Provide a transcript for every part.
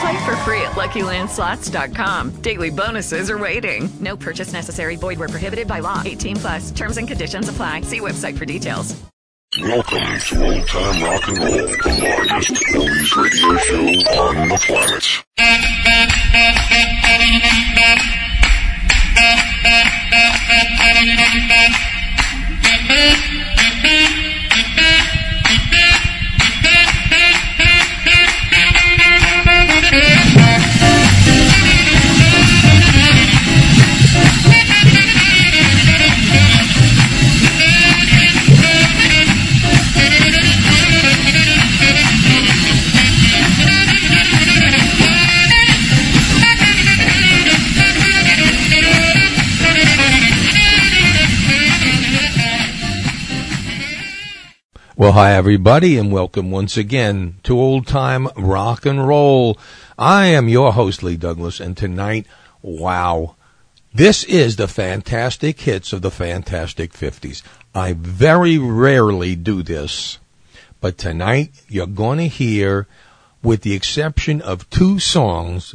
Play for free at LuckyLandSlots.com. Daily bonuses are waiting. No purchase necessary. Void where prohibited by law. 18 plus. Terms and conditions apply. See website for details. Welcome to Old Time Rock and Roll, the largest oldies radio show on the planet. Well, hi, everybody, and welcome once again to Old Time Rock and Roll. I am your host, Lee Douglas, and tonight, wow, this is the Fantastic Hits of the Fantastic 50s. I very rarely do this, but tonight you're going to hear, with the exception of two songs,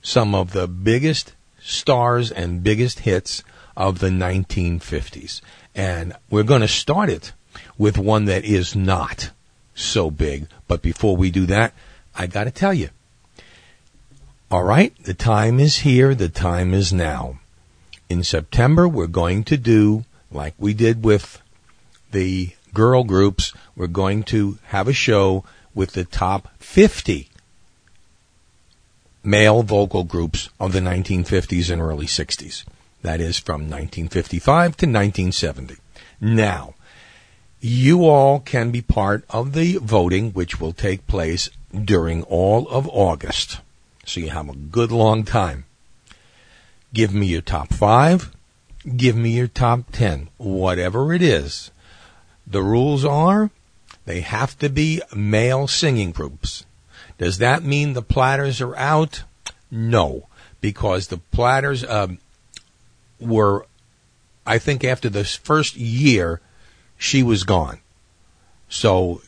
some of the biggest stars and biggest hits of the 1950s. And we're going to start it with one that is not so big. But before we do that, I got to tell you. All right, the time is here. The time is now. In September, we're going to do, like we did with the girl groups, we're going to have a show with the top 50 male vocal groups of the 1950s and early 60s. That is from 1955 to 1970. Now, you all can be part of the voting, which will take place during all of August. So you have a good long time. Give me your top 5. Give me your top 10. Whatever it is. The rules are they have to be male singing groups. Does that mean the Platters are out? No, because the Platters were, I think after the first year, she was gone. So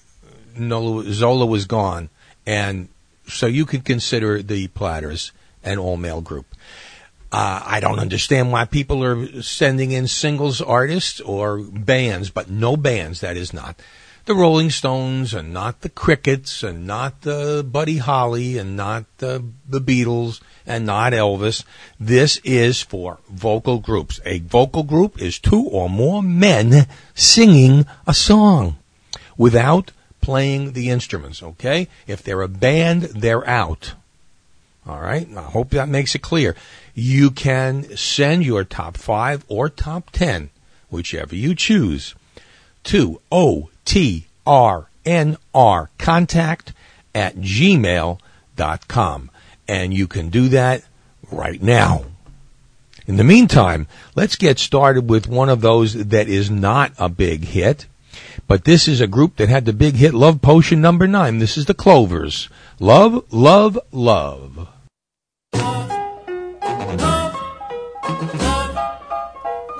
Zola was gone. And so you could consider the Platters an all-male group. I don't understand why people are sending in singles artists or bands, but no bands, that is not the Rolling Stones and not the Crickets and not the Buddy Holly and not the Beatles and not Elvis. This is for vocal groups. A vocal group is two or more men singing a song without playing the instruments, okay? If they're a band, they're out. All right? I hope that makes it clear. You can send your top 5 or top 10, whichever you choose, to OTRNR@gmail.com. And you can do that right now. In the meantime, let's get started with one of those that is not a big hit, but this is a group that had the big hit Love Potion number 9. This is the Clovers. Love, love, love. Love, love, love,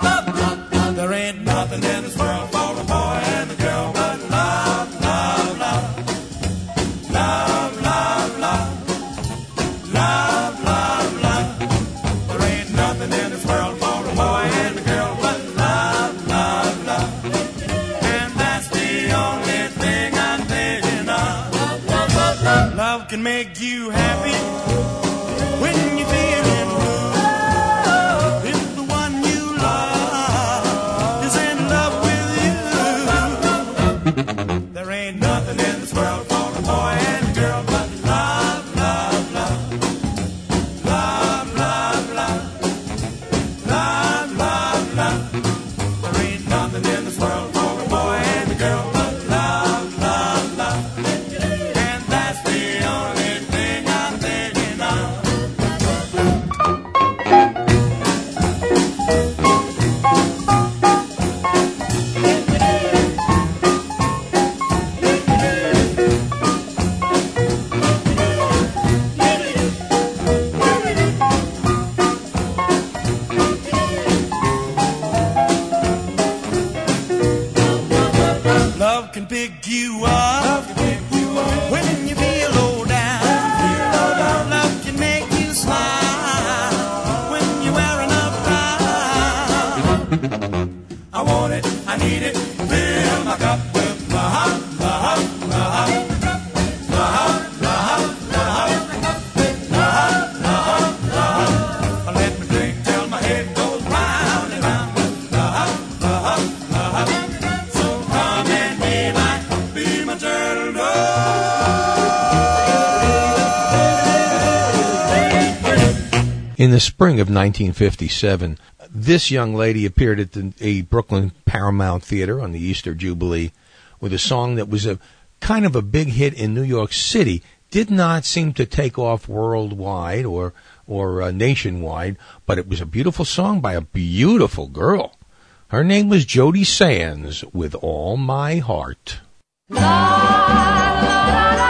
love, love. There ain't nothing in this world for a boy and a girl but love, love, love. Love, love, love. Love, love, love. There ain't nothing in this world for a boy and a girl but love, love, love. Love can make you happy when you feel in blue. If the can pick you up. Love can pick you up when you feel low down. Love, love can make you smile when you're wearing a frown. I want it, I need it, fill my cup with my heart, my heart, my heart. In the spring of 1957, this young lady appeared at a Brooklyn Paramount Theater on the Easter Jubilee with a song that was a kind of a big hit in New York City, did not seem to take off worldwide or nationwide, but it was a beautiful song by a beautiful girl. Her name was Jody Sands with All My Heart. La, la, la, la.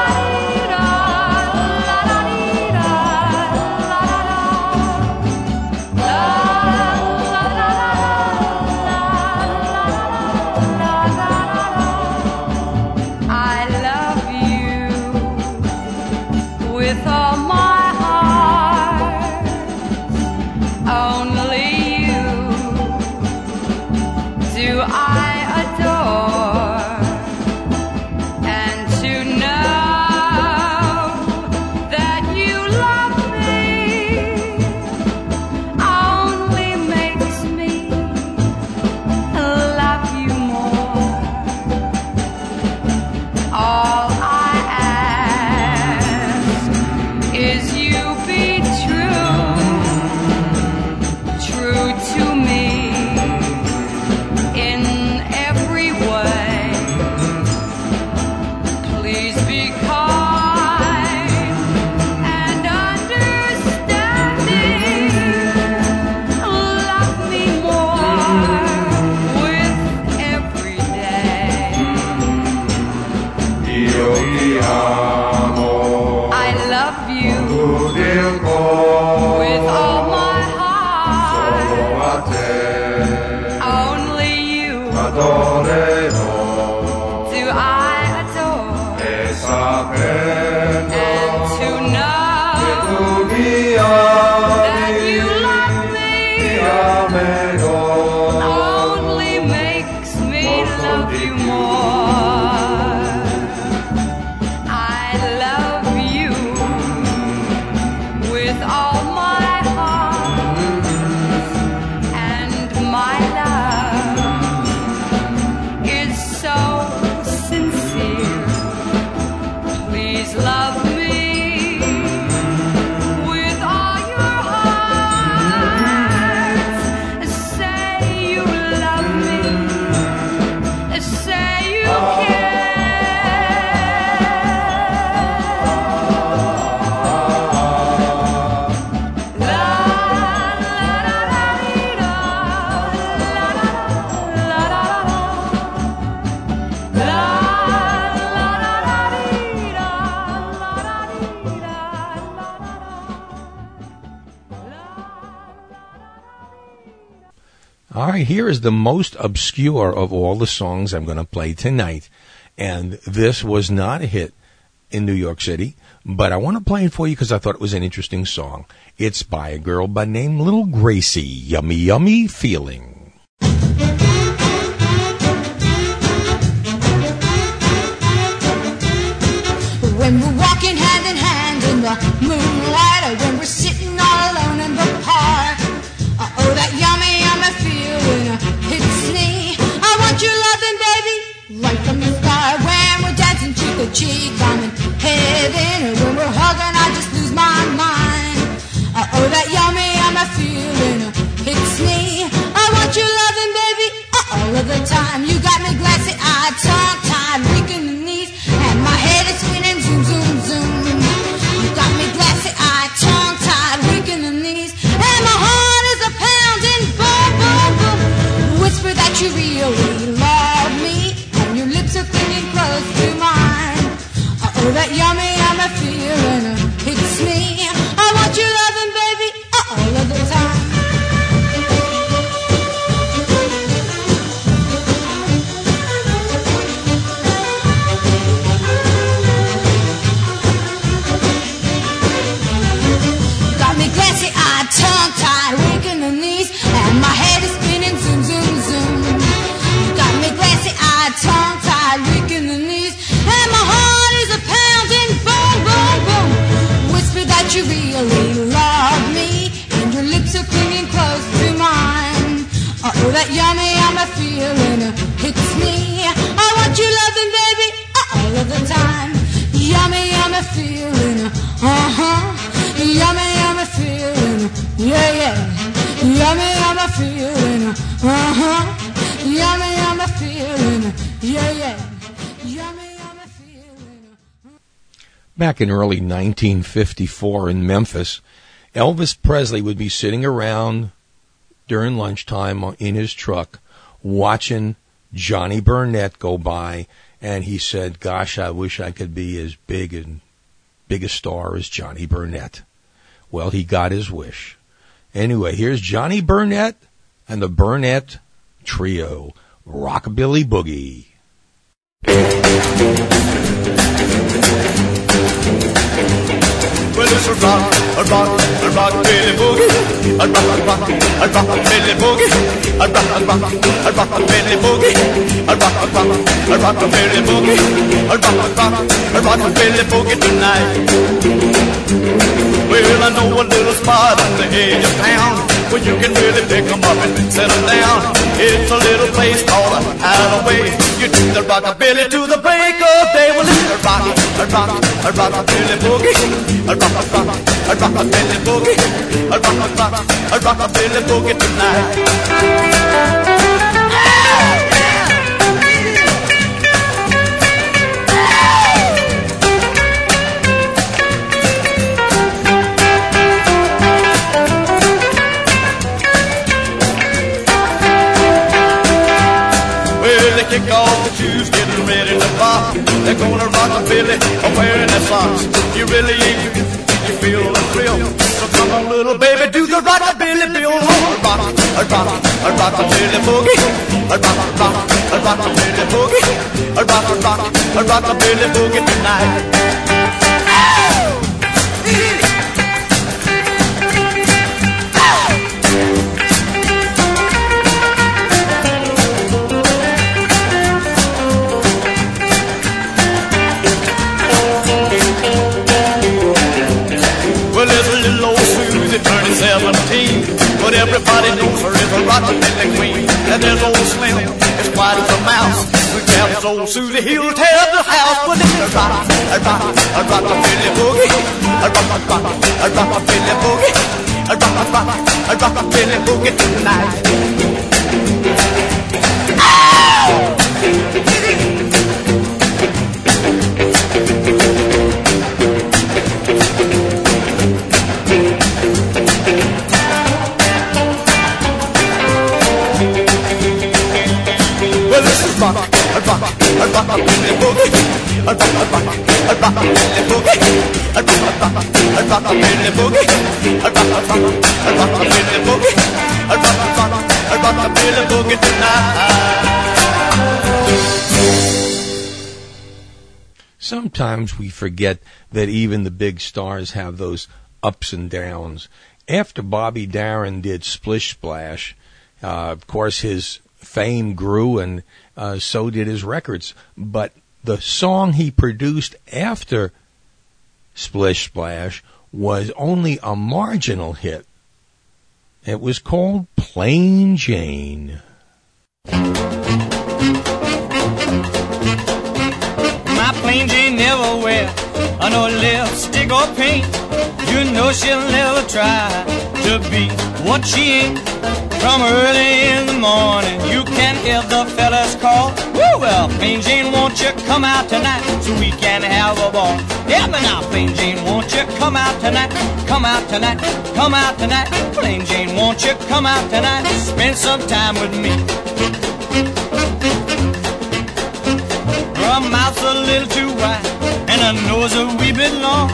Here is the most obscure of all the songs I'm going to play tonight, and this was not a hit in New York City, but I want to play it for you because I thought it was an interesting song. It's by a girl by name Little Gracie, Yummy Yummy Feeling. When we're walking hand in hand in the moonlight, or when we're sitting all alone in the park, oh, that yummy yummy feeling hits me. I want your loving, baby, right from the start. When we're dancing cheek to cheek, I'm in heaven. Or when we're hugging, I just lose my mind. Oh, that yummy yummy feeling hits me. I want your loving, baby, all of the time. You got me glassy eyed, tongue tied, winking the knees, and my head is spinning, zoom zoom zoom. You got me glassy eyed, tongue tied, winking the knees, and my heart. Whisper that you really love me, and your lips are clinging close to mine. Oh, that yummy, yummy feeling hits me. I want your loving, baby, all of the time. that yummy, yummy feeling hits me. I want you loving, baby, all of the time. Yummy, yummy feeling, yummy, yummy feeling, yeah, yeah. Yummy, yummy feeling, yummy, yummy feeling, yeah, yeah. Yummy, yummy feeling. Back in early 1954 in Memphis, Elvis Presley would be sitting around during lunchtime in his truck watching Johnny Burnette go by, and he said, gosh, I wish I could be as big a star as Johnny Burnette. Well, he got his wish. Anyway, here's Johnny Burnette and the Burnette Trio, Rockabilly Boogie. Well, it's a rockabilly boogie, a rockabilly boogie, a rockabilly boogie, a rockabilly boogie, a rockabilly boogie tonight. Well, I know a little spot on the edge of town where you can really pick 'em up and set 'em down. It's a little place called a hideaway. You do the rockabilly to the break of day. Well, it's a rockabilly boogie, a rockabilly boogie, a rockabilly boogie tonight. Well, they kick off the shoes, getting ready to pop. They're gonna rockabilly, wearing their socks. You really ain't. You feel the thrill, so come on, little baby, do the rockabilly bill. A rockabilly boogie, a rockabilly boogie, a rockabilly boogie tonight. But everybody knows her as a rockabilly queen. And there's old Slim, as white as a mouse. We grabs old Susie, he'll tear the house. But it's a rockabilly boogie, a rockabilly boogie, a rockabilly boogie tonight. Ow! A rockabilly boogie, a rockabilly boogie, a rockabilly boogie, a rockabilly boogie, a rockabilly boogie tonight. Sometimes we forget that even the big stars have those ups and downs. After Bobby Darin did Splish Splash, of course his fame grew, and so did his records. But the song he produced after Splish Splash was only a marginal hit. It was called Plain Jane. My Plain Jane never wear no lipstick or paint. You know she'll never try to be what she ain't. From early in the morning, you can hear the fellas call. Woo, well, Plain Jane, won't you come out tonight so we can have a ball? Yeah, but now, Plain Jane, won't you come out tonight? Come out tonight, come out tonight. Plain Jane, won't you come out tonight? Spend some time with me. Her mouth's a little too wide, and her nose a wee bit long.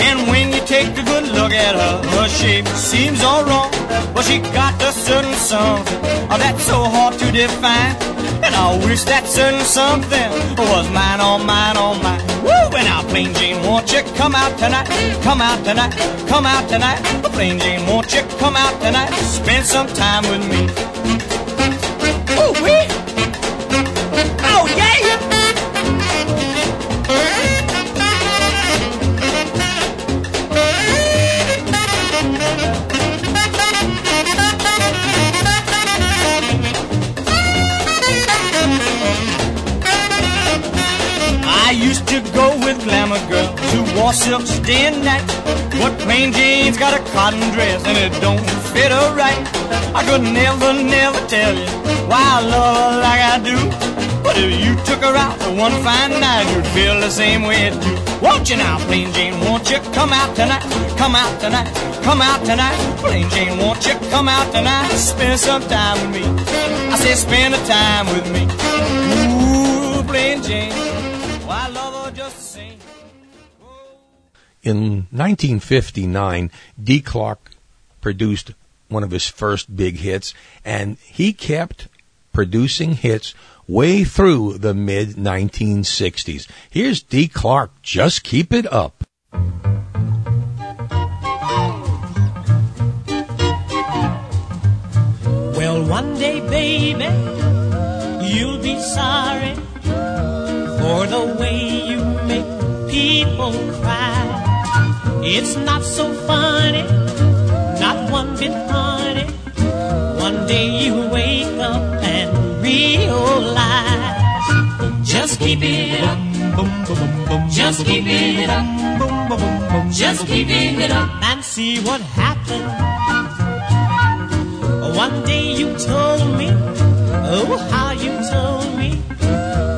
And when you take a good look at her, her shape seems all wrong. But she got a certain something, oh, that's so hard to define. And I wish that certain something was mine, oh, mine, oh, mine. Woo! And now, Plain Jane, won't you come out tonight? Come out tonight, come out tonight. Oh, Plain Jane, won't you come out tonight? Spend some time with me. Ooh, wee! Oh, yeah! I used to go with glamour girls who wore silks day and night. What plain Jane's got a cotton dress and it don't fit her right. I could never tell you why I love her like I do. But if you took her out for one fine night, you'd feel the same way it do. Won't you now, plain Jane, won't you come out tonight? Come out tonight, come out tonight. Plain Jane, won't you come out tonight? Spend some time with me. I say spend the time with me. Ooh, plain Jane. Why love her just the same. In 1959, D. Clark produced one of his first big hits, and he kept producing hits way through the mid-1960s. Here's D. Clark, Just Keep It Up. Well, one day, baby, you'll be sorry for the way you make people cry. It's not so funny, not one bit funny. One day you wake up and realize, just keep it up, just keep it up, just keep it up, and see what happens. One day you told me, oh how you told me,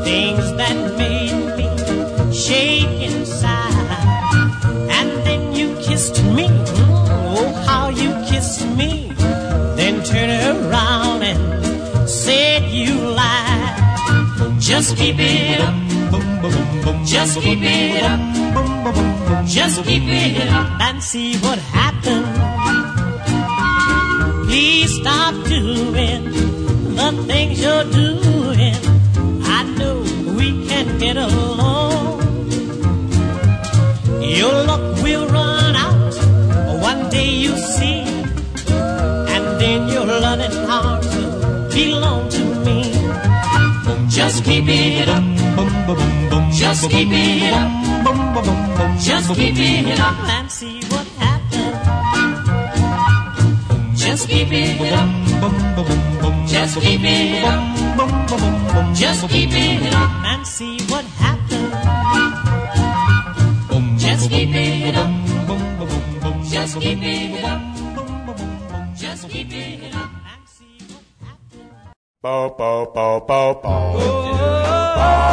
things that made me shake inside. And then you kissed me, oh how you kissed me, then turn around and said you lied. Just keep it up, just keep it up, just keep it up, and see what happens. Please stop doing the things you're doing. I know we can get along. Your luck will run out, one day you'll see, then your loving heart will belong to me. Just keep it up, just keep it up, just keep it up, and see what happens. Just keep it up, just keep it up, just keep it up, and see what happens. Just keep it up, just keep it up. Bo bo bo bo bo. Bo bo bo.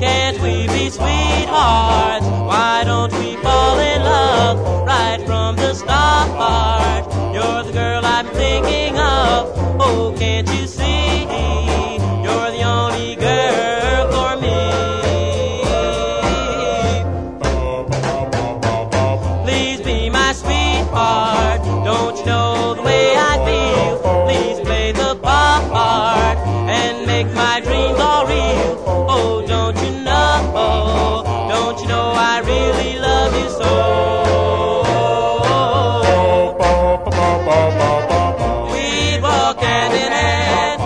Hand in hand,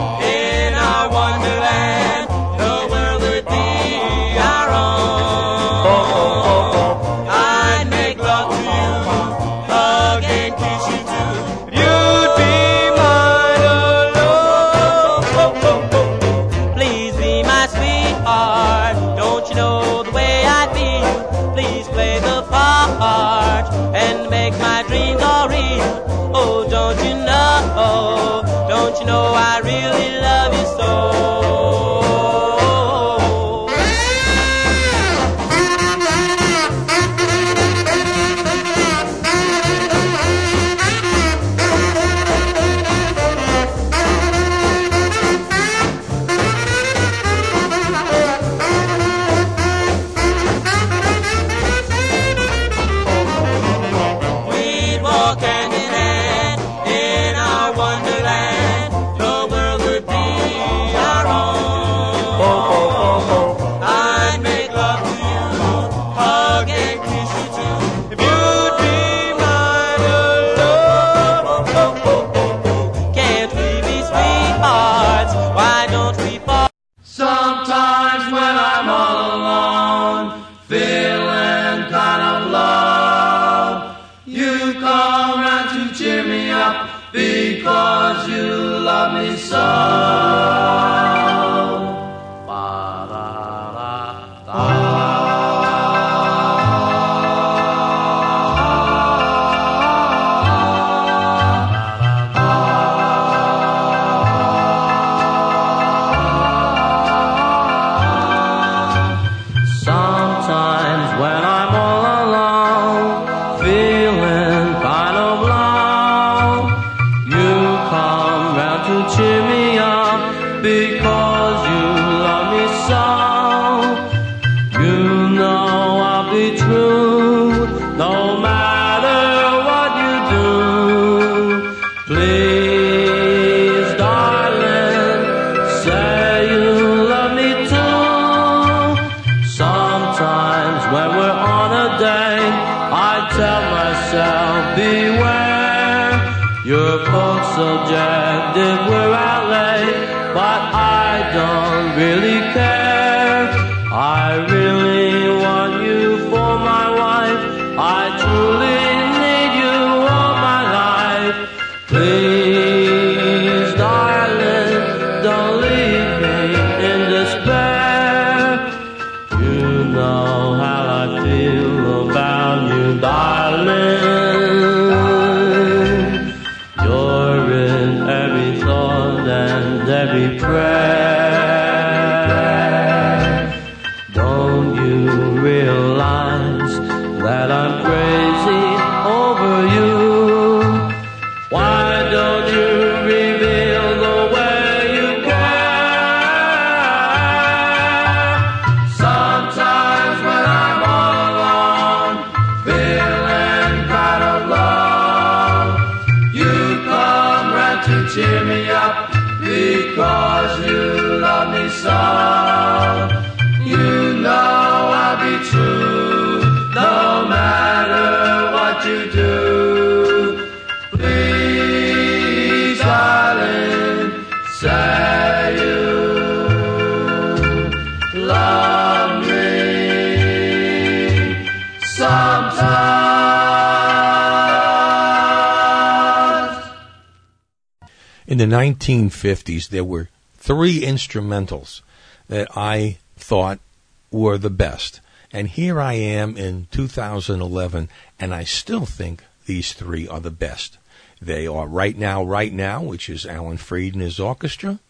because you love me so. You know I'll be true, no matter what you do. Please, darling, say you love me too. Sometimes when we're on a date, I tell myself, beware, your folks subjected we're out late. But I don't really care. I really want you for my wife. I truly need you all my life. Please, darling, don't leave me in despair. You know how I feel about you, darling. You're in every thought and every prayer. Don't you realize that I'm crazy over you? Why don't you reveal the way you care? Sometimes when I'm all alone, feeling proud of love, you come right to cheer me up. Because you love me so, you know I'll be true, no matter what you do. Please, darling, say you love me sometimes. In the 1950s, there were three instrumentals that I thought were the best. And here I am in 2011, and I still think these three are the best. They are Right Now, which is Alan Freed and his orchestra.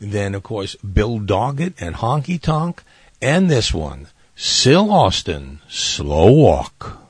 Then, of course, Bill Doggett and Honky Tonk. And this one, Syl Austin, Slow Walk.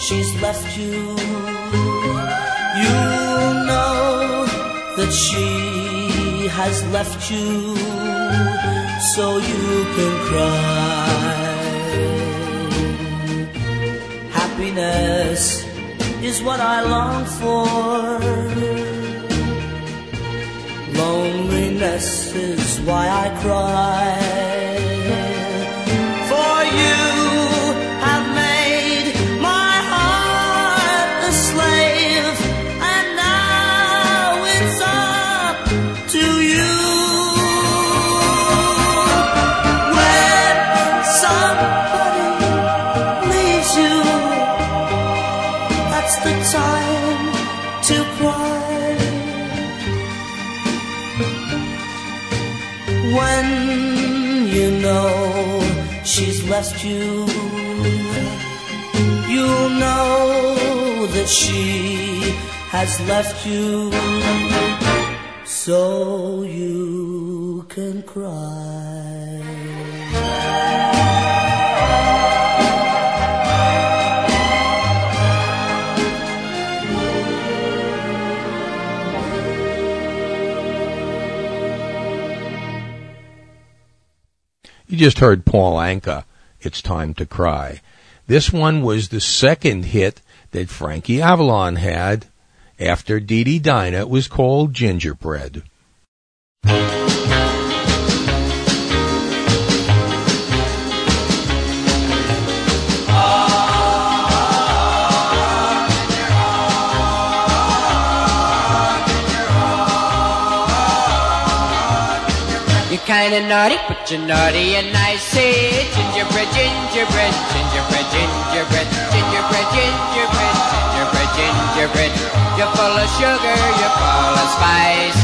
she's left you. You know that she has left you, so you can cry. Happiness is what I long for. Loneliness is why I cry. Left you, you know that she has left you, so you can cry. You just heard Paul Anka, It's Time to Cry. This one was the second hit that Frankie Avalon had after Dee Dee Dina. It was called Gingerbread. Kinda naughty, but you're naughty and I say gingerbread, gingerbread, gingerbread, gingerbread, gingerbread, gingerbread, gingerbread, gingerbread. You're full of sugar, you're full of spice.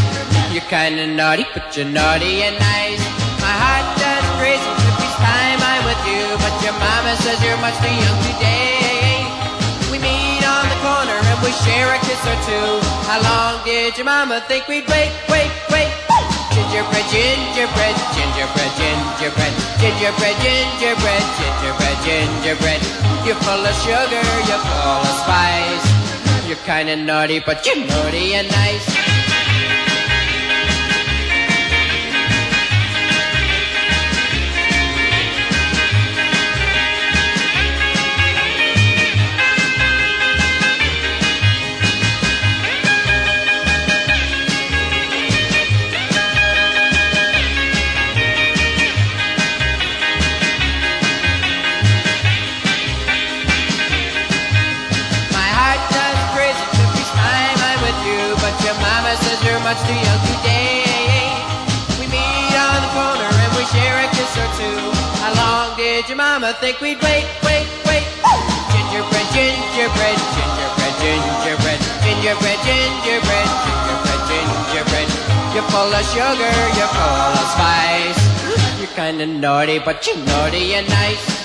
You're kinda naughty, but you're naughty and nice. My heart does race every time I'm with you, but your mama says you're much too young today. We meet on the corner and we share a kiss or two. How long did your mama think we'd wait, wait, wait? Gingerbread, gingerbread, gingerbread, gingerbread, gingerbread, gingerbread, gingerbread, gingerbread. You're full of sugar, you're full of spice. You're kinda naughty, but you're naughty and nice. Much too young today. We meet on the corner and we share a kiss or two. How long did your mama think we'd wait, wait, wait? Gingerbread, gingerbread, gingerbread, gingerbread, gingerbread, gingerbread, gingerbread, gingerbread. You're full of sugar, you're full of spice. You're kinda naughty, but you're naughty and nice.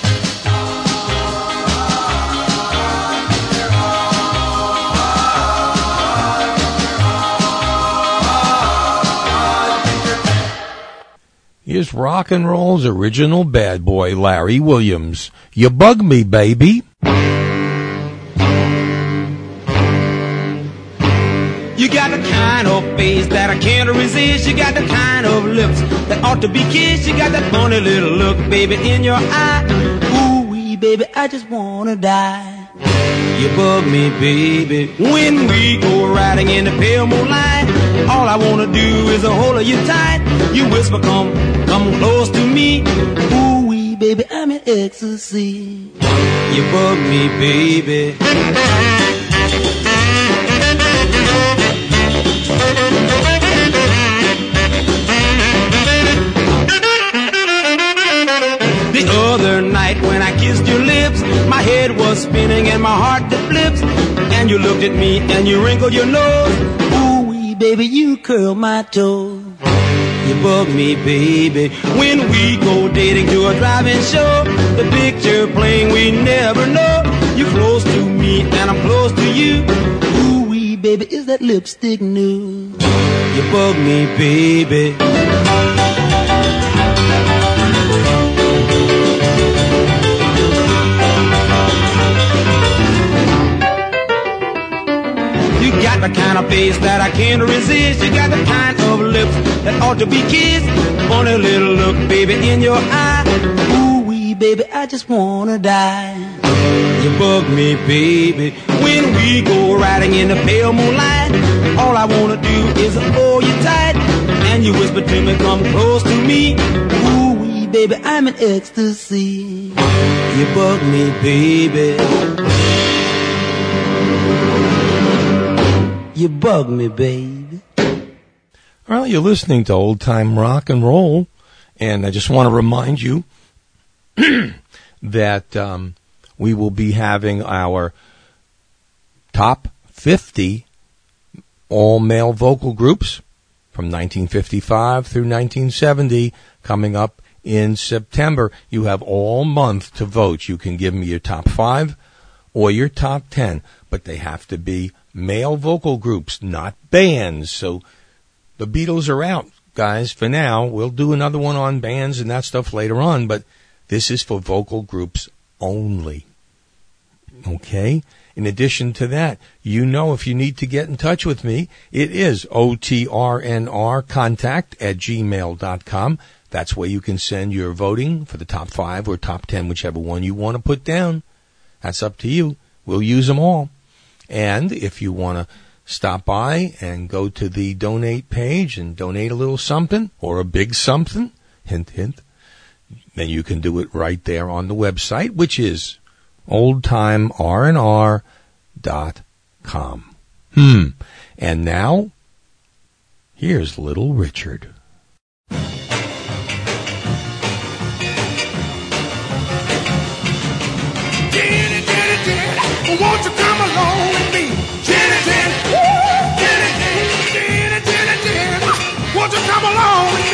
Here's rock and roll's original bad boy, Larry Williams. You bug me, baby. You got the kind of face that I can't resist. You got the kind of lips that ought to be kissed. You got that funny little look, baby, in your eye. Ooh, wee, baby, I just wanna die. You bug me, baby. When we go riding in the pale moonlight, all I wanna do is a hold of you tight. You whisper, come, come close to me. Ooh wee, baby, I'm in ecstasy. You bug me, baby. The other night when I kissed your lips, my head was spinning and my heart did flips. And you looked at me and you wrinkled your nose. Ooh wee, baby, you curl my toes. You bug me, baby. When we go dating to a driving show, the picture playing we never know. You're close to me and I'm close to you. Ooh-wee, baby, is that lipstick new? You bug me, baby. You got the kind of face that I can't resist. You got the kind of lips that ought to be kissed. Only a little look, baby, in your eye. Ooh-wee, baby, I just wanna die. You bug me, baby, when we go riding in the pale moonlight. All I wanna do is hold you tight, and you whisper to me, come close to me. Ooh-wee, baby, I'm in ecstasy. You bug me, baby. You bug me, baby. Well, you're listening to Old Time Rock and Roll, and I just want to remind you that we will be having our top 50 all-male vocal groups from 1955 through 1970 coming up in September. You have all month to vote. You can give me your top 5 or your top 10, but they have to be male vocal groups, not bands. So the Beatles are out, guys, for now. We'll do another one on bands and that stuff later on, but this is for vocal groups only. Okay? In addition to that, you know, if you need to get in touch with me, it is otrnrcontact@gmail.com. That's where you can send your voting for the top 5 or top 10, whichever one you want to put down. That's up to you. We'll use them all. And if you want to stop by and go to the donate page and donate a little something or a big something, hint, hint, then you can do it right there on the website, which is oldtimernr.com. And now, here's Little Richard. Won't you come along with me? Jenny, Jenny, Jenny, Jenny, Jenny, Jenny. Won't you come along with me?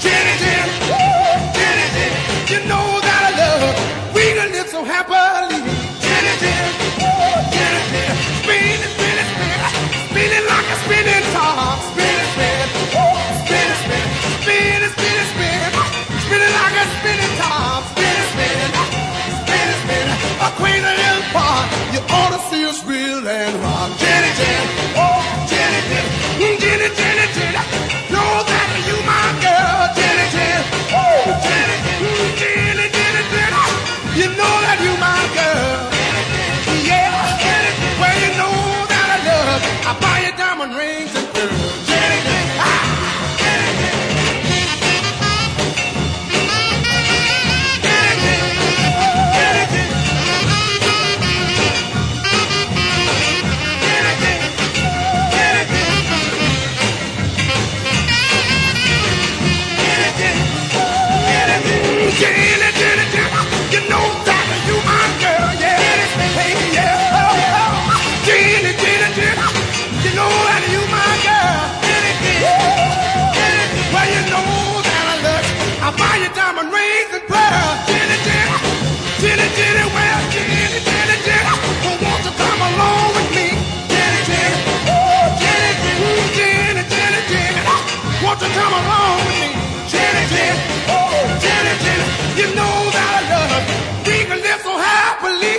Jenny, Jenny, Jenny, Jenny. You know that I love her. We can live so happily. Jenny, Jenny, Jenny, Jenny. Spinning, spinning, spinning. Spinning like a spinning top. Spinning, spinning, spinning, spinning. Spinning, spinning, spinning. Spinning like a spinning top. Spinning, spinning, spinning, spinning. A queen of the park. You ought to see us real and rock. Jenny, Jenny, oh, Jenny, Jenny, Jenny, Jenny, Jenny. Know that you my girl. Jenny, Jenny, oh, Jenny, Jenny, Jenny, Jenny. You know that you my girl. Yeah, Jenny, well, you know that I love. I buy you diamond rings and pearls. Jenny, Jenny, Jenny, Jenny. Come along with me, Jenny, Jenny, oh, Jenny, Jenny. You know that I love her. We can live so happily.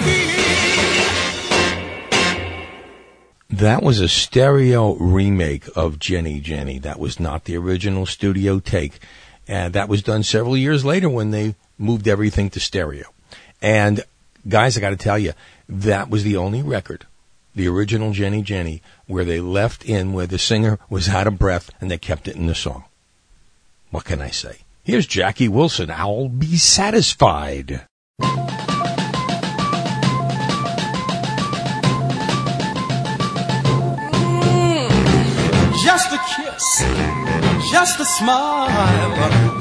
That was a stereo remake of Jenny, Jenny. That was not the original studio take. And that was done several years later when they moved everything to stereo. And, guys, I got to tell you, that was the only record, the original Jenny Jenny, where they left in where the singer was out of breath and they kept it in the song. What can I say? Here's Jackie Wilson, I'll Be Satisfied. Just a kiss, just a smile,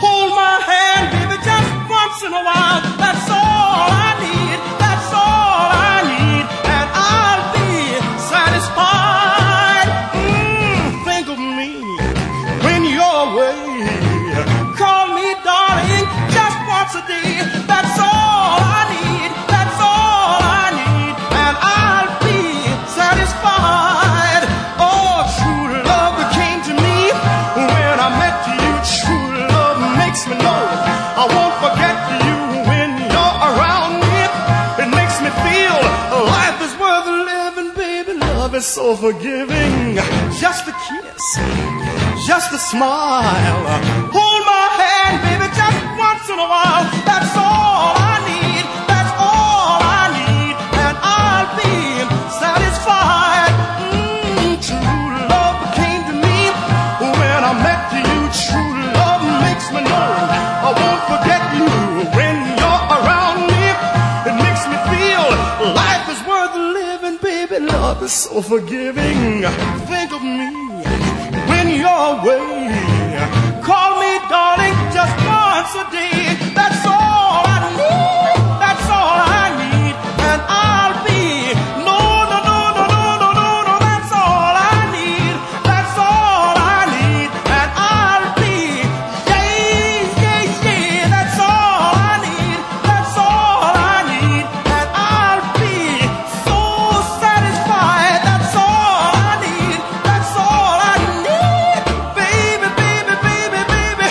hold my hand, baby, just once in a while. That's all I need, that's all I need. I won't forget you when you're around me. is so forgiving. Just a kiss, just a smile. Hold my hand, baby, just once in a while. That's all I need, that's all I need, and I'll be satisfied. True love came to me when I met you. True love makes me know I won't forget you. When you're around me, it makes me feel life is worth living, baby. Love is so forgiving. Think of me when you're away. Call me, darling, just once a day. That's all I need, that's all I need, and I'll be. No, no, no, no, no, no, no, no. That's all I need, that's all I need, and I'll be. Yeah, yeah, yeah. That's all I need, that's all I need, and I'll be so satisfied. That's all I need, that's all I need, baby, baby, baby, baby, baby.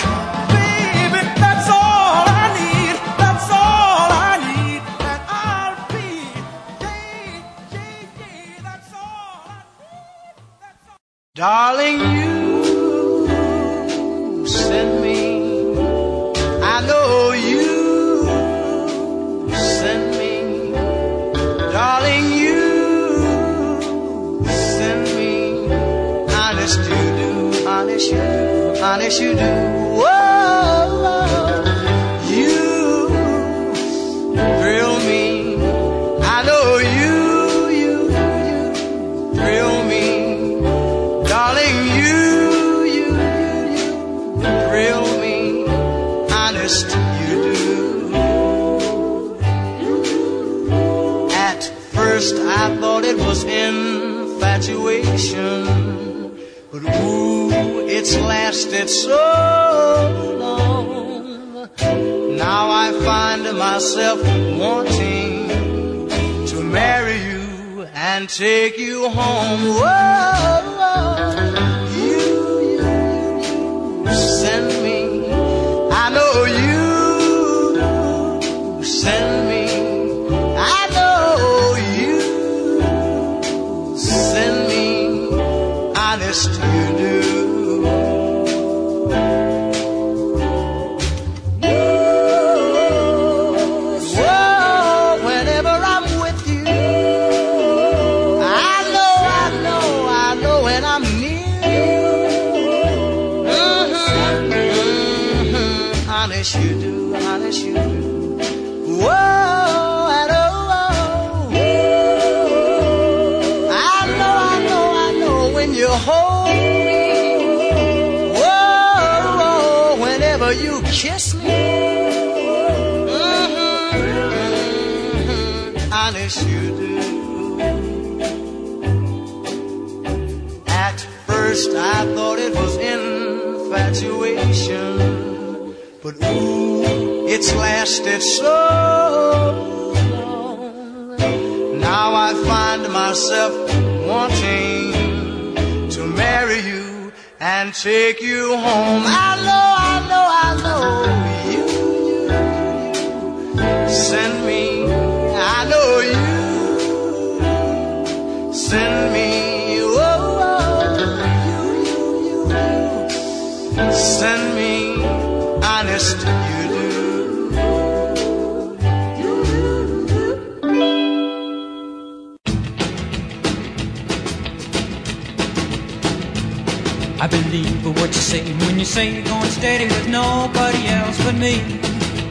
That's all I need, that's all I need, and I'll be. Yeah, yeah, yeah. That's all I need, that's all. Darling, you sent me. I know you sent me. Darling, you sent me. Honest you do, honest you do, honest you do. Whoa, you thrill me. I know you thrill me. Darling, you thrill me. Honest you do. At first I thought it was infatuation, but ooh, it's lasted so long. Now I find myself wanting to marry you and take you home. Whoa, you send me. I know you send me. I know you send me. Honest, you do. Whoa, whenever I'm with you, I know when I'm near you. Honest, you do, honest, you do. Whoa, and oh, oh. I know when you hold me. Whoa, whenever you kiss me. Honest, you do. At first I thought it was infatuation, but ooh, it's lasted so long. Now I find myself wanting to marry you and take you home. I know you send me. I know you send me. Oh, you send me. Honest, you do. I believe what you say when you say you're going steady with nobody else but me.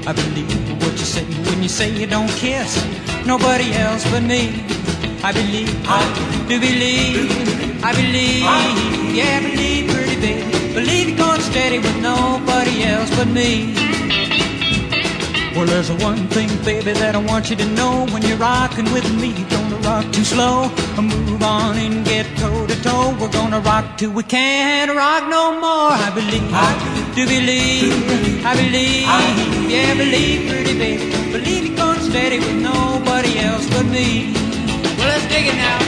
I believe what you say when you say you don't kiss nobody else but me. I believe, I do believe, I believe, yeah, believe, pretty baby, believe you're going steady with nobody else but me. Well, there's one thing, baby, that I want you to know. When you're rocking with me, gonna rock too slow. Move on and get toe to toe. We're gonna rock till we can't rock no more. I believe, I believe, yeah, believe, pretty baby, believe you're going steady with nobody else but me. Well, let's dig it now.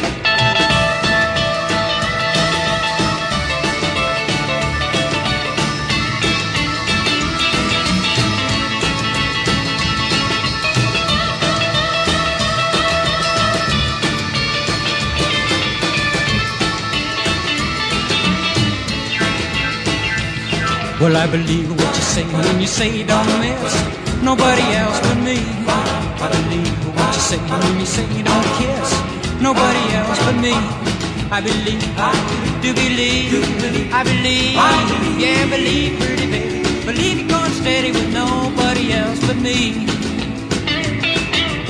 Well, I believe what you say when you say don't miss nobody else but me. I believe what you say when you say don't kiss nobody else but me. I believe, do believe, I believe, yeah, believe, pretty baby. Believe you're going steady with nobody else but me. Well,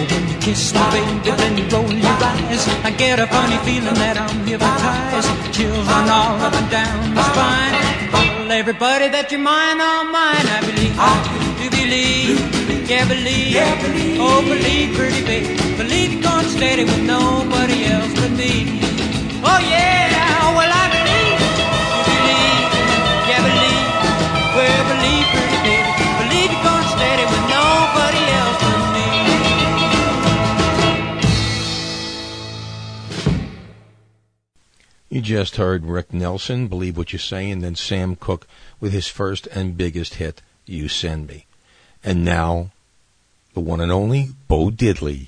when you kiss me, baby, then you roll your eyes. I get a funny feeling that I'm hypnotized. Chills run all up and down my spine. Everybody that you're mine, all mine. I believe, do believe, yeah believe, oh believe, pretty baby, believe you're going steady with nobody else but me. Oh yeah, well I believe, yeah believe, well believe, pretty baby, believe you're going steady with nobody else but me. You just heard Rick Nelson, Believe What You Say, and then Sam Cooke with his first and biggest hit, You Send Me. And now, the one and only Bo Diddley.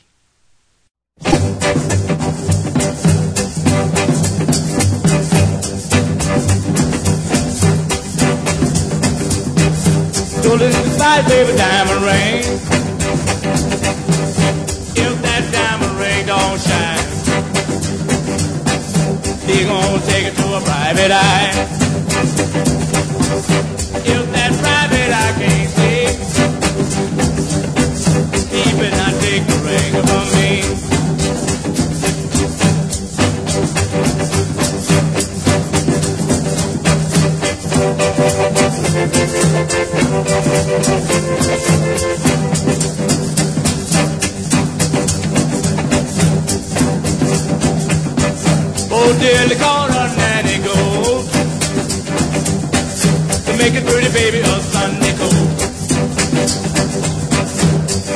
Don't listen to sight, baby, diamond ring. If that diamond ring don't shine, they gonna take it to a private eye. If that private eye can't see, he better not take the ring from me. Oh, dearly called a nanny gold to make a pretty baby a Sunday coat.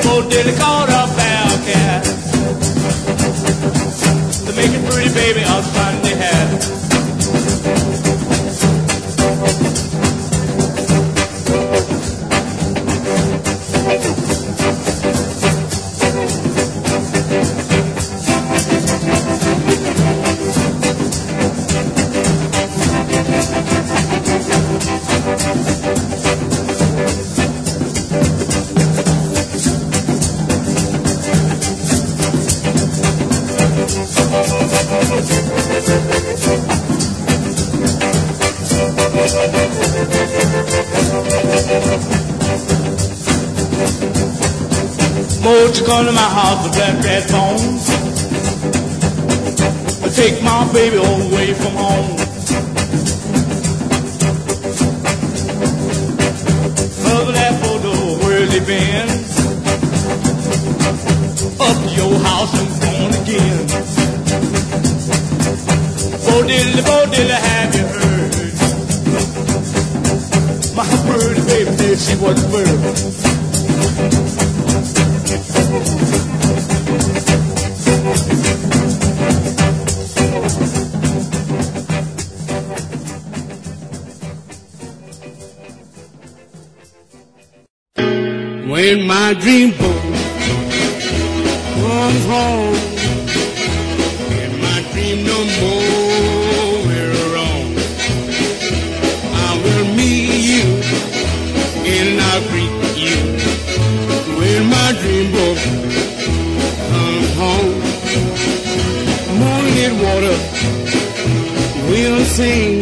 Oh, dearly called a bellcat to make a pretty baby a Sunday hat. Come to my house with black red bones. I take my baby away from home. Mother, that photo, where's he been? Up to your house and gone again. Bo Diddley, have you heard? My pretty baby said she wasn't bird. When my dream boat comes home, and my dream no more will roam, I will meet you and I'll greet you. When my dream boat comes home, morning water will sing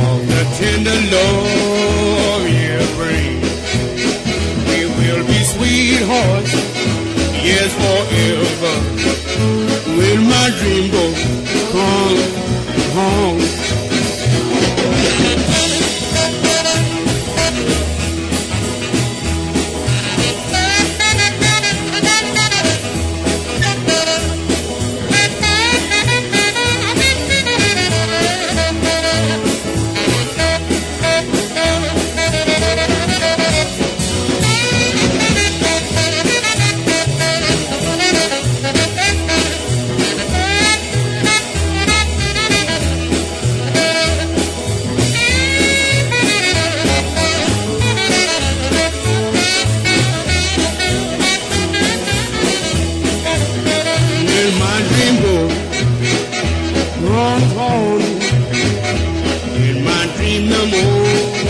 of the tender love you bring. Sweetheart, yes, forever. Will my dream boat come home? In my dream no more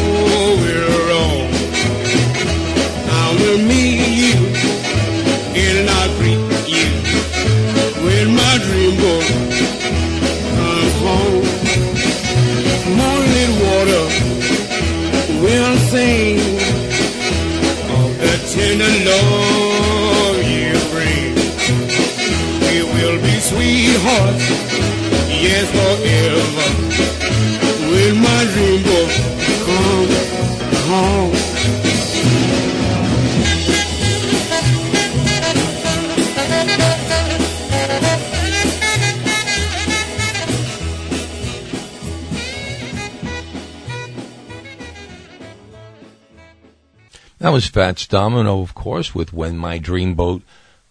That was Fats Domino, of course, with When My Dreamboat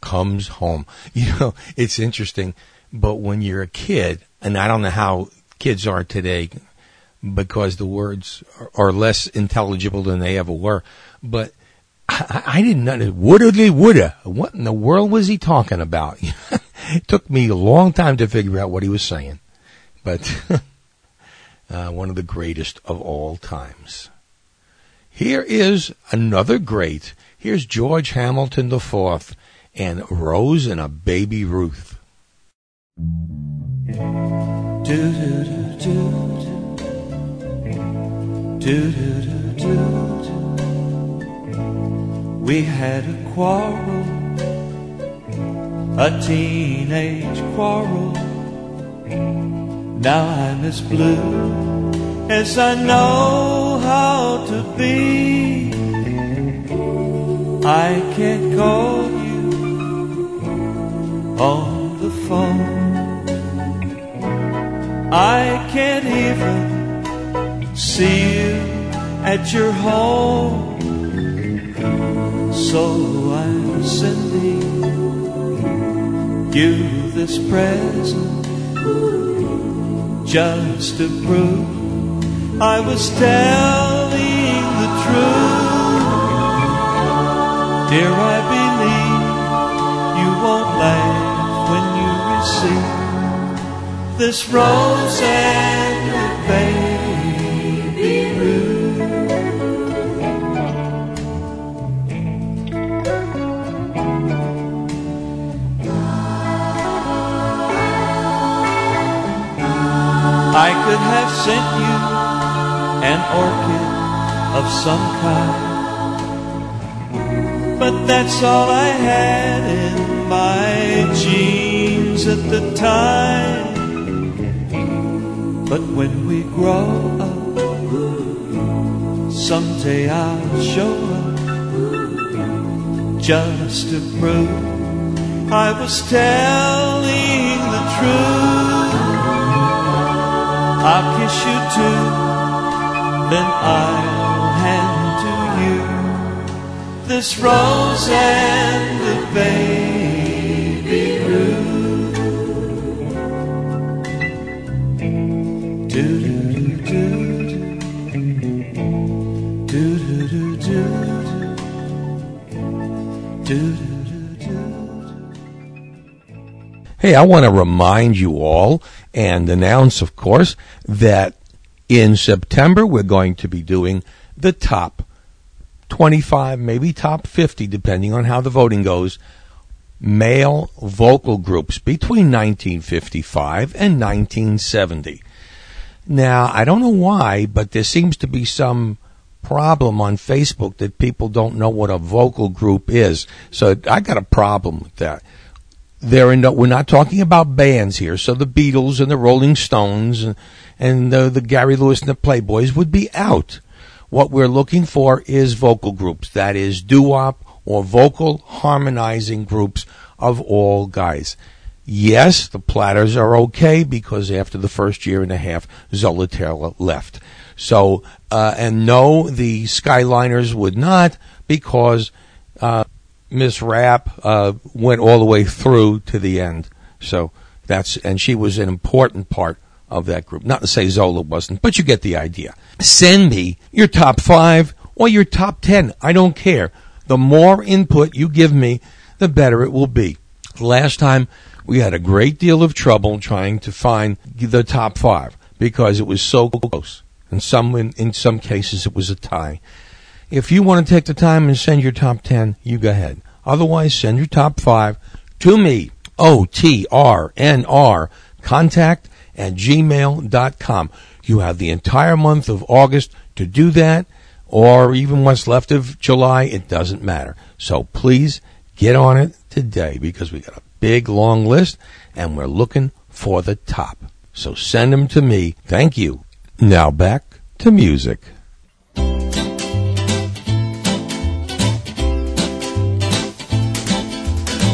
Comes Home. You know, it's interesting, but when you're a kid, and I don't know how kids are today because the words are less intelligible than they ever were, but I didn't know that. Woodley woulda. What in the world was he talking about? It took me a long time to figure out what he was saying, but one of the greatest of all times. Here is another great. Here's George Hamilton the Fourth and Rose and a Baby Ruth. We had a quarrel, a teenage quarrel. Now I'm as blue as I know how to be. I can't call you on the phone. I can't even see you at your home. So I'm sending you this present just to prove I was telling the truth. Dear, I believe you won't laugh when you receive this rose and a baby blue. I could have sent you an orchid of some kind, but that's all I had in my jeans at the time. But when we grow up, someday I'll show up just to prove I was telling the truth. I'll kiss you too, then I'll hand to you this rose and the baby blue. Do do do do do do do do do do. Hey, I want to remind you all and announce, of course, that in September, we're going to be doing the top 25, maybe top 50, depending on how the voting goes, male vocal groups between 1955 and 1970. Now, I don't know why, but there seems to be some problem on Facebook that people don't know what a vocal group is. So I got a problem with that. We're not talking about bands here, so the Beatles and the Rolling Stones and the Gary Lewis and the Playboys would be out. What we're looking for is vocal groups, that is doo-wop or vocal harmonizing groups of all guys. Yes, the Platters are okay because after the first year and a half, Zola Taylor left. So, and no, the Skyliners would not because Miss Rapp went all the way through to the end. So and she was an important part of that group. Not to say Zola wasn't, but you get the idea. Send me your top 5 or your top 10. I don't care. The more input you give me, the better it will be. Last time, we had a great deal of trouble trying to find the top 5 because it was so close. And in some cases, it was a tie. If you want to take the time and send your top 10, you go ahead. Otherwise, send your top 5 to me, OTRNR, contact@gmail.com. You have the entire month of August to do that, or even what's left of July. It doesn't matter. So please get on it today, because we got a big, long list, and we're looking for the top. So send them to me. Thank you. Now back to music.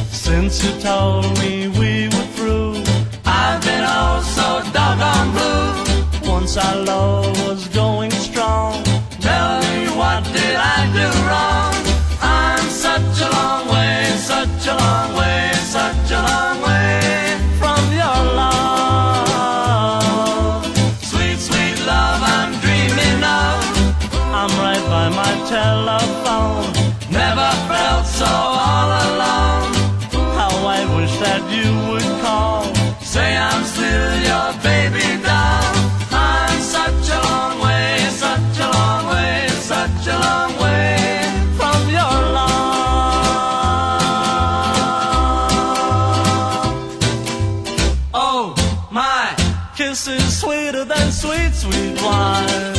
Since you told me we were through, I've been oh so doggone blue. Once our love was going strong, tell me what did I do wrong? I'm such a long way, such a long way, such a long way from your love. Sweet, sweet love I'm dreaming of. I'm right by my telephone. Never felt so all alone. How I wish that you would call. Say I'm still your baby doll. I'm such a long way, such a long way, such a long way from your love. Oh, my kiss is sweeter than sweet, sweet wine.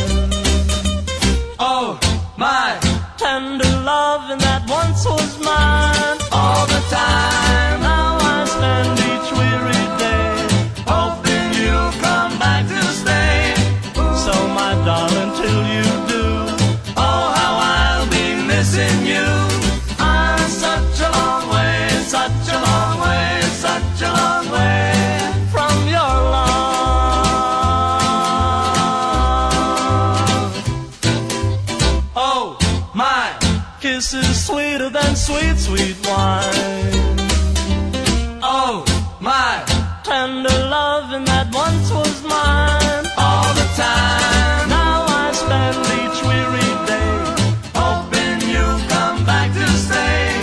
Oh, my tender love in that once was mine. All the time, now I stand each weary day, hoping you'll come back to stay. So my darling, till you do, oh how I'll be missing you. I'm such a long way, such a long way, such a long way from your love. Oh, my kiss is sweeter than sweet, sweet wine. Oh, my tender love and that once was mine. All the time, now I spend each weary day, hoping you'll come back to stay.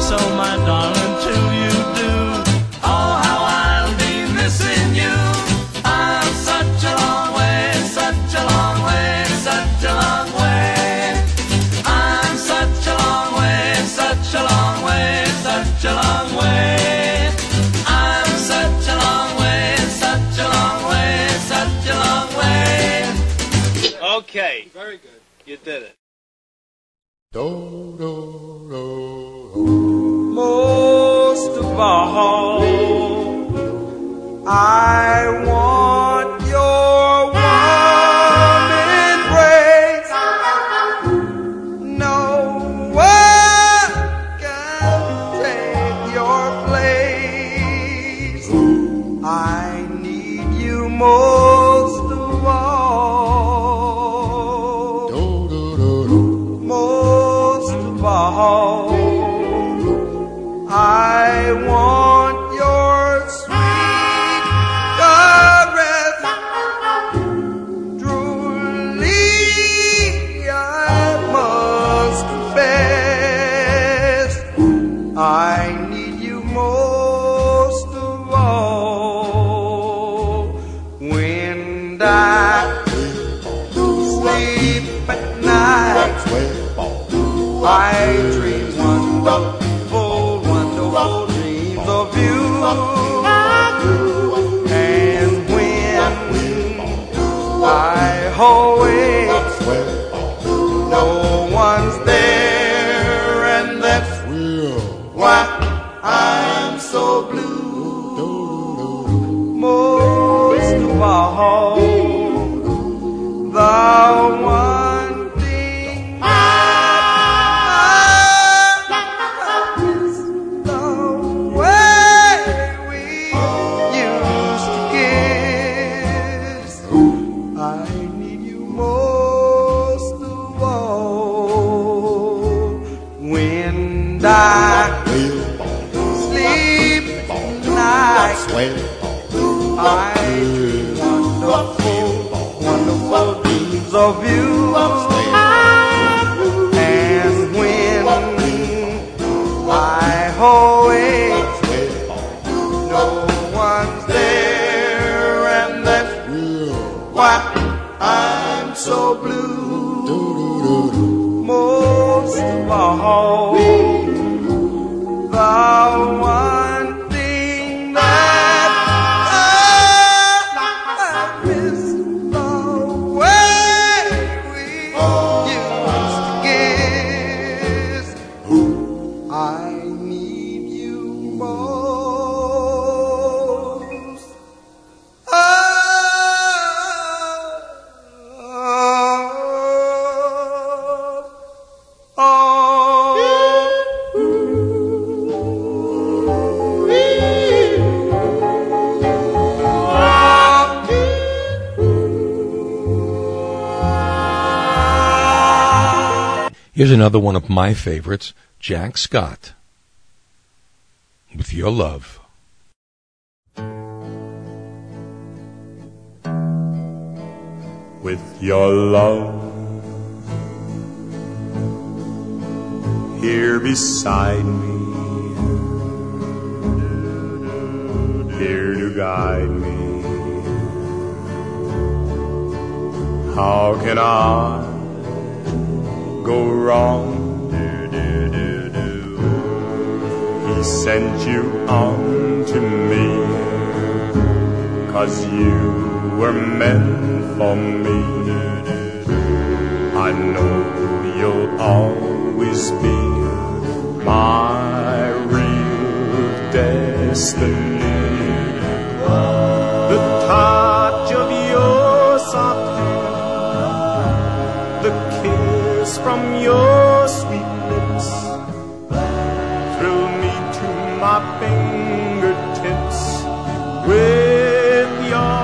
So my darling, till you do, oh how I'll be missing you. I'm such a long way, such a long way, such a long way. I'm such a long way, such a long way, such a long way. I'm such a long way, such a long way, such a long way. Okay. Very good. You did it. Do, do, do, do. Most of all, I want your woman grace. No one can take your place. I need you most of all. Most of all, I want your sweet caress. Truly, I must confess, I need you most of all. When I sleep at night, I dream wonderful, wonderful dreams of you. And when I awake, no one's there, and that's why I'm so blue. Most of all, the one thing I miss, the way we used to kiss. I need you most of all. When I sleep night, I dream wonderful, wonderful dreams of you. And when I awake, no one's there, and that's why I'm so blue. Most of all, the one thing Here's another one of my favorites, Jack Scott, With Your Love. With your love here beside me, here to guide me, how can I go wrong? He sent you on to me, 'cause you were meant for me. I know you'll always be my real destiny. The touch of your soft hand, the kiss from your sweet lips, thrill me to my fingertips with your.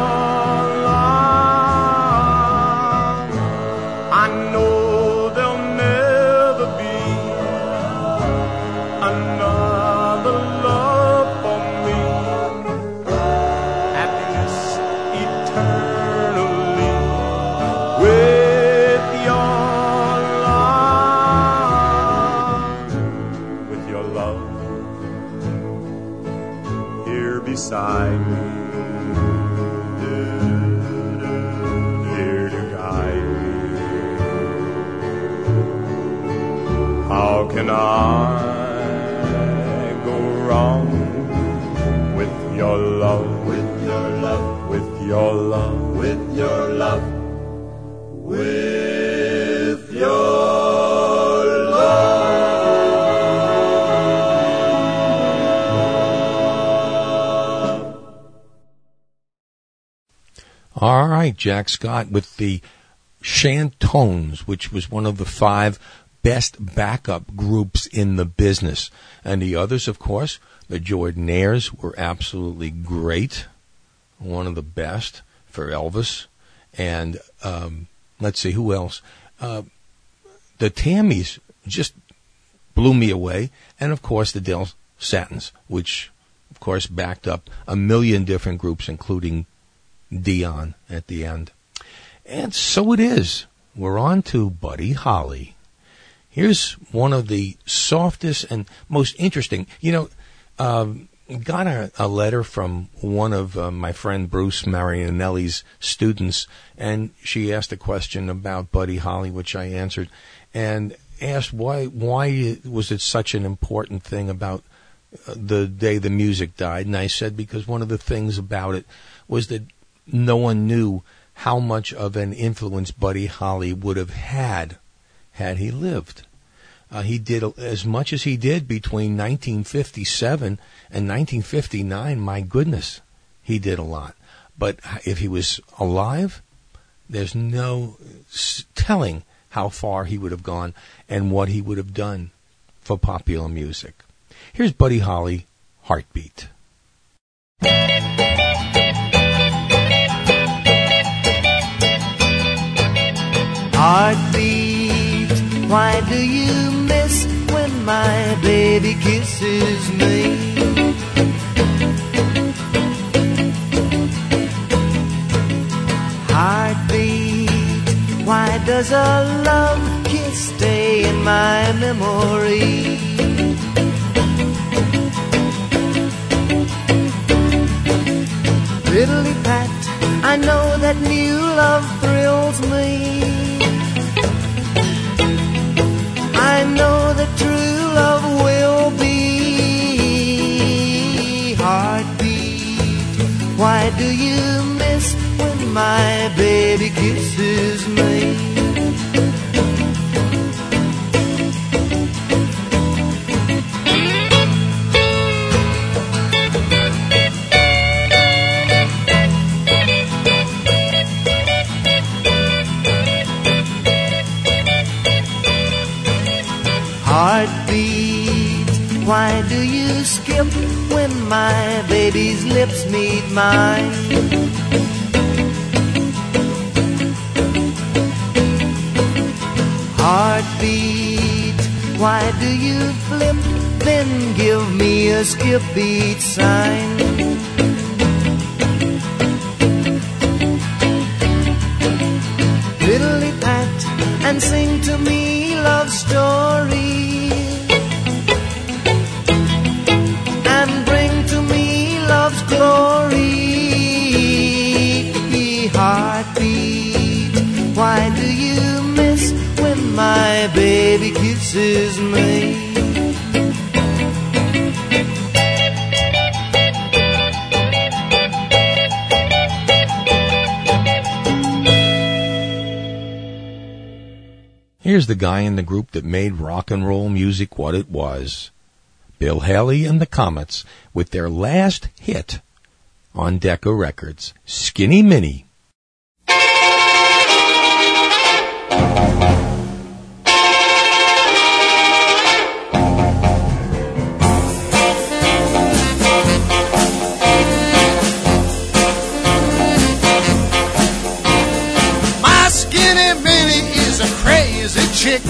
Can I go wrong with your love, with your love, with your love, with your love, with your love? All right, Jack Scott with the Chantones, which was one of the five best backup groups in the business. And the others, of course, the Jordanaires were absolutely great, one of the best for Elvis. And let's see, who else? The Tammies just blew me away. And, of course, the Dell Satins, which, of course, backed up a million different groups, including Dion at the end. And so it is. We're on to Buddy Holly. Here's one of the softest and most interesting. You know, got a letter from one of my friend Bruce Marianelli's students, and she asked a question about Buddy Holly, which I answered, and asked why was it such an important thing about the day the music died. And I said because one of the things about it was that no one knew how much of an influence Buddy Holly would have had he lived. He did as much as he did between 1957 and 1959. My goodness, he did a lot. But if he was alive, there's no telling how far he would have gone and what he would have done for popular music. Here's Buddy Holly, Heartbeat. Heartbeat, why do you miss when my baby kisses me? Heartbeat, why does a love kiss stay in my memory? Riddly pat, I know that new love thrills me. I know that true love will be. Heartbeat, why do you miss when my baby kisses me? Heartbeat, why do you skip when my baby's lips meet mine? Heartbeat, Why do you flip? Then give me a skip beat sign. Fiddly pat and sing to me love story, and bring to me love's glory. Heartbeat, why do you miss when my baby kisses me? Here's the guy in the group that made rock and roll music what it was. Bill Haley and the Comets with their last hit on Decca Records, Skinny Minnie. Chick.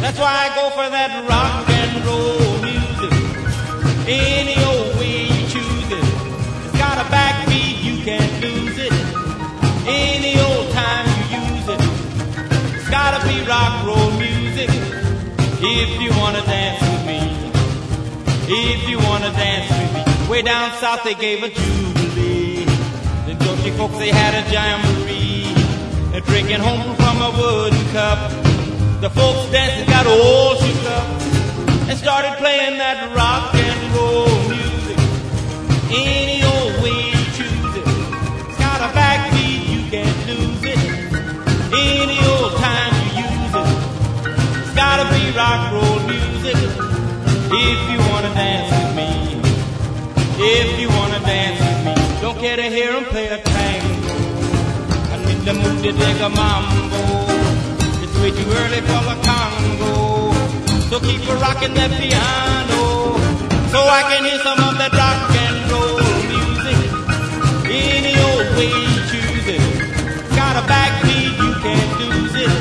That's why I go for that rock and roll music any old way. gotta be rock roll music if you wanna dance with me. If you wanna dance with me. Way down south they gave a jubilee. The Georgia folks they had a jamboree. They're drinking home from a wooden cup. The folks dancing got all shook up and started playing that rock and roll music. Any old way you choose it. It's got a backbeat, you can't lose it. Any old time you use it. It's gotta be rock roll music if you wanna dance with me. If you wanna dance with me. Don't care to hear them play a tango. I need to move to dig a mambo. It's way too early for the Congo. So keep a rockin' that piano so I can hear some of that rock and roll music. Any old way you choose it. Got a backbeat, you can't lose it.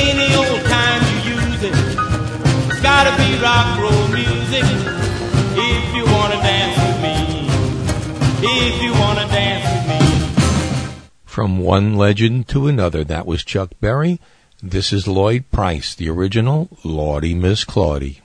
Any old time you use it. It's gotta be rock roll music if you wanna dance with me. If you wanna dance with me. From one legend to another, that was Chuck Berry. This is Lloyd Price, the original Lordy Miss Claudie.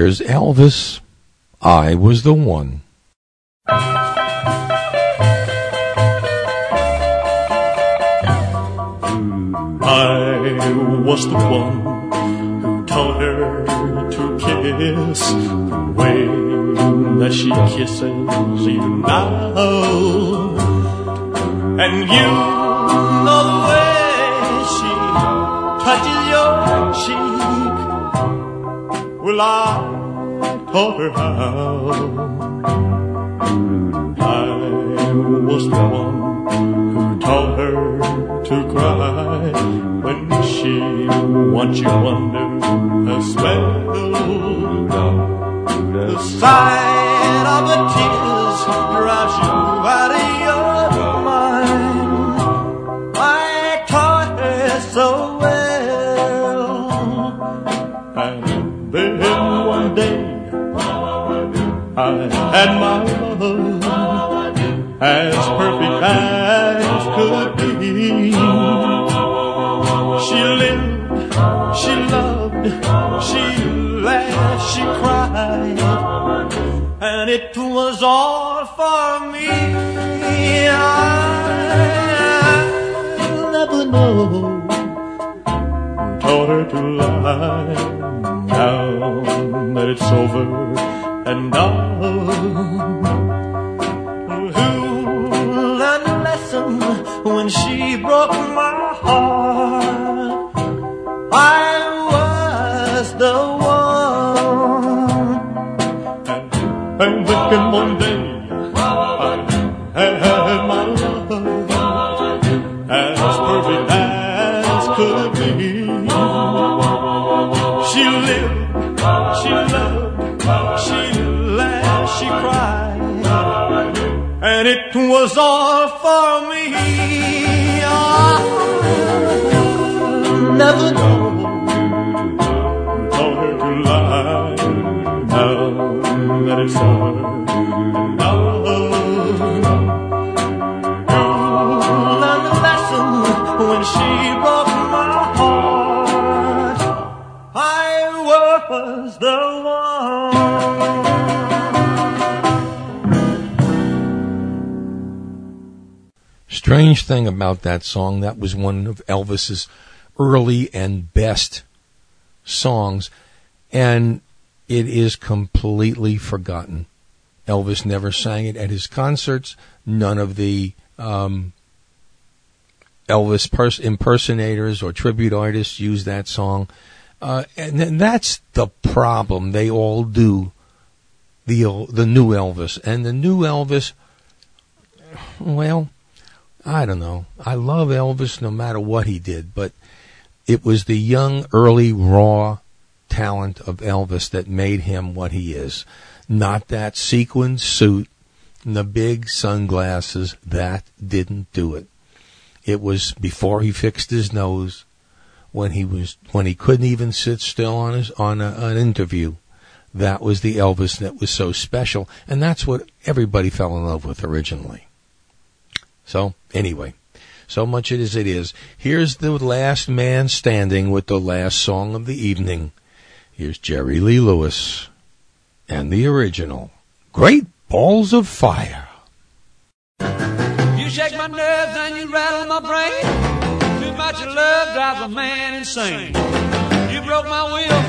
Here's Elvis, I Was the One. I was the one who taught her to kiss the way that she kisses even now. And you know the way she touches your cheek. Well, I taught her how. I was the one who taught her to cry when she wants you under her spell. The sight of the tears drives you out of your mind. I taught her so well. Then one day, I had my love as perfect as could be. order to lie down, that it's over and done. Who learned a lesson when she broke my heart? I was the one. And I'm thinking one day I had my love as perfect as could be. She lived, she loved, she laughed, she cried, and it was all for me. I'll never know, told her to lie now that it's over. When she broke my heart, I was the one. Strange thing about that song, that was one of Elvis's early and best songs, and it is completely forgotten. Elvis never sang it at his concerts. None of the Elvis impersonators or tribute artists use that song. And that's the problem. They all do the new Elvis. And the new Elvis, well, I don't know. I love Elvis no matter what he did. But it was the young, early, raw talent of Elvis that made him what he is. Not that sequin suit and the big sunglasses. That didn't do it. It was before he fixed his nose, when he couldn't even sit still on an interview. That was the Elvis that was so special, and that's what everybody fell in love with originally. So anyway, so much as it is. Here's the last man standing with the last song of the evening. Here's Jerry Lee Lewis and the original Great Balls of Fire. You shake my nerves and you rattle my brain. Too much of love drives a man insane. You broke my will,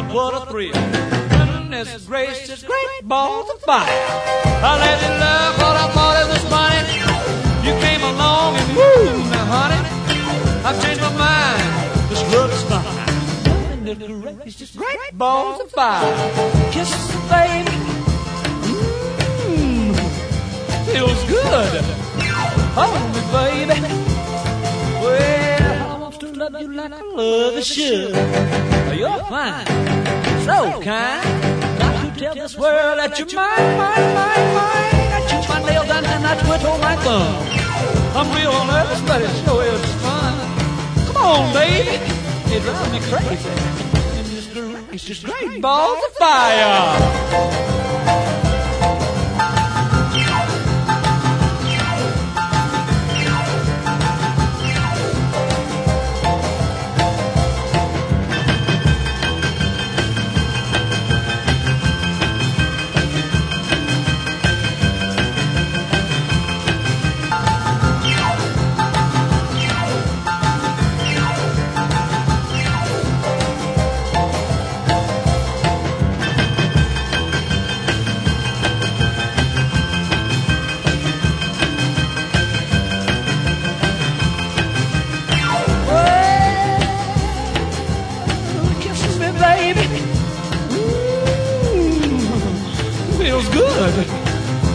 but what a thrill. Goodness gracious, great balls of fire. I let you love what I thought it was funny. You came along and woo, now honey, I've changed my mind, this love's fine. Goodness gracious, great balls of fire. Kisses, baby, feels good. Hold me, baby. Well, I want to love you like I love a should. You're fine, so kind. Got to tell this world that you're mine. I chew my nails and I twitch on my thumb. I'm real nervous, but it sure is fun. Come on, baby, it drives me crazy. It's just great balls of fire.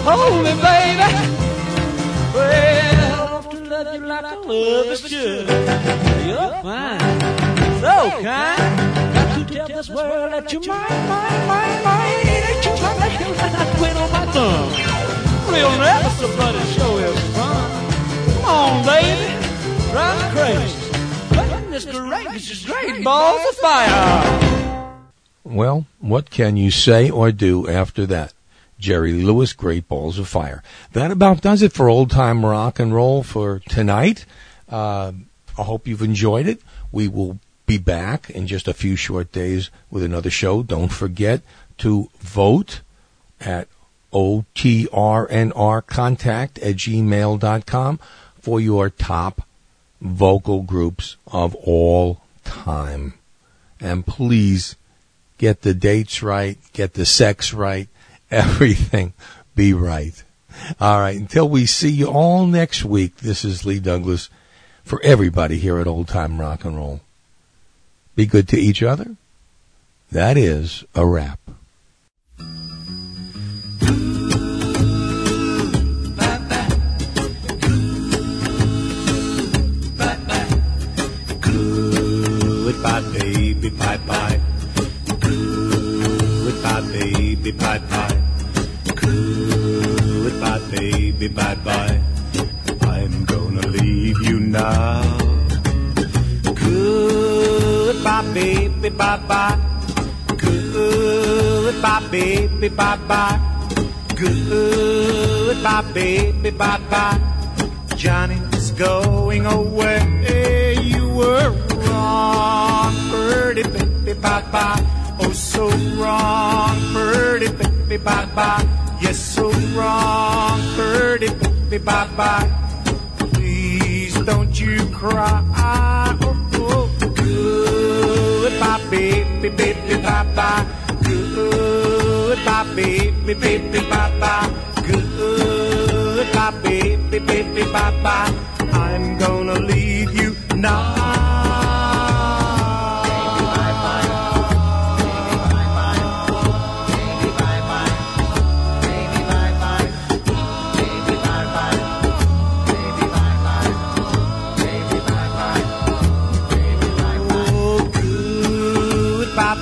Hold me, baby. Well, I love to love you like I love a should. You're fine, so kind. Got to tell this world that you're mine. Ain't you my lady? I quit on my thumb. Real nervous, but it sure is fun. Come on, baby, drive me crazy. Goodness gracious, great balls of fire. Well, what can you say or do after that? Jerry Lewis, Great Balls of Fire. That about does it for Old Time Rock and Roll for tonight. I hope you've enjoyed it. We will be back in just a few short days with another show. Don't forget to vote at OTRNRcontact@gmail.com for your top vocal groups of all time. And please get the dates right, get the sex right, everything be right. All right, until we see you all next week, this is Lee Douglas for everybody here at Old Time Rock and Roll. Be good to each other. That is a wrap. Bye baby, bye bye. Goodbye baby, bye bye. Goodbye baby, bye bye. I'm gonna leave you now. Goodbye baby, bye bye. Goodbye baby, bye bye. Goodbye baby, bye bye. Johnny's going away. You were wrong, birdie baby, bye bye. Oh, so wrong, birdie baby, bye bye. Yes, so wrong, birdie baby, bye bye. Please don't you cry. Oh, oh. Goodbye, baby, baby, bye bye. Goodbye, baby, baby, bye bye. Goodbye, baby, baby, bye bye. I'm gonna leave you now.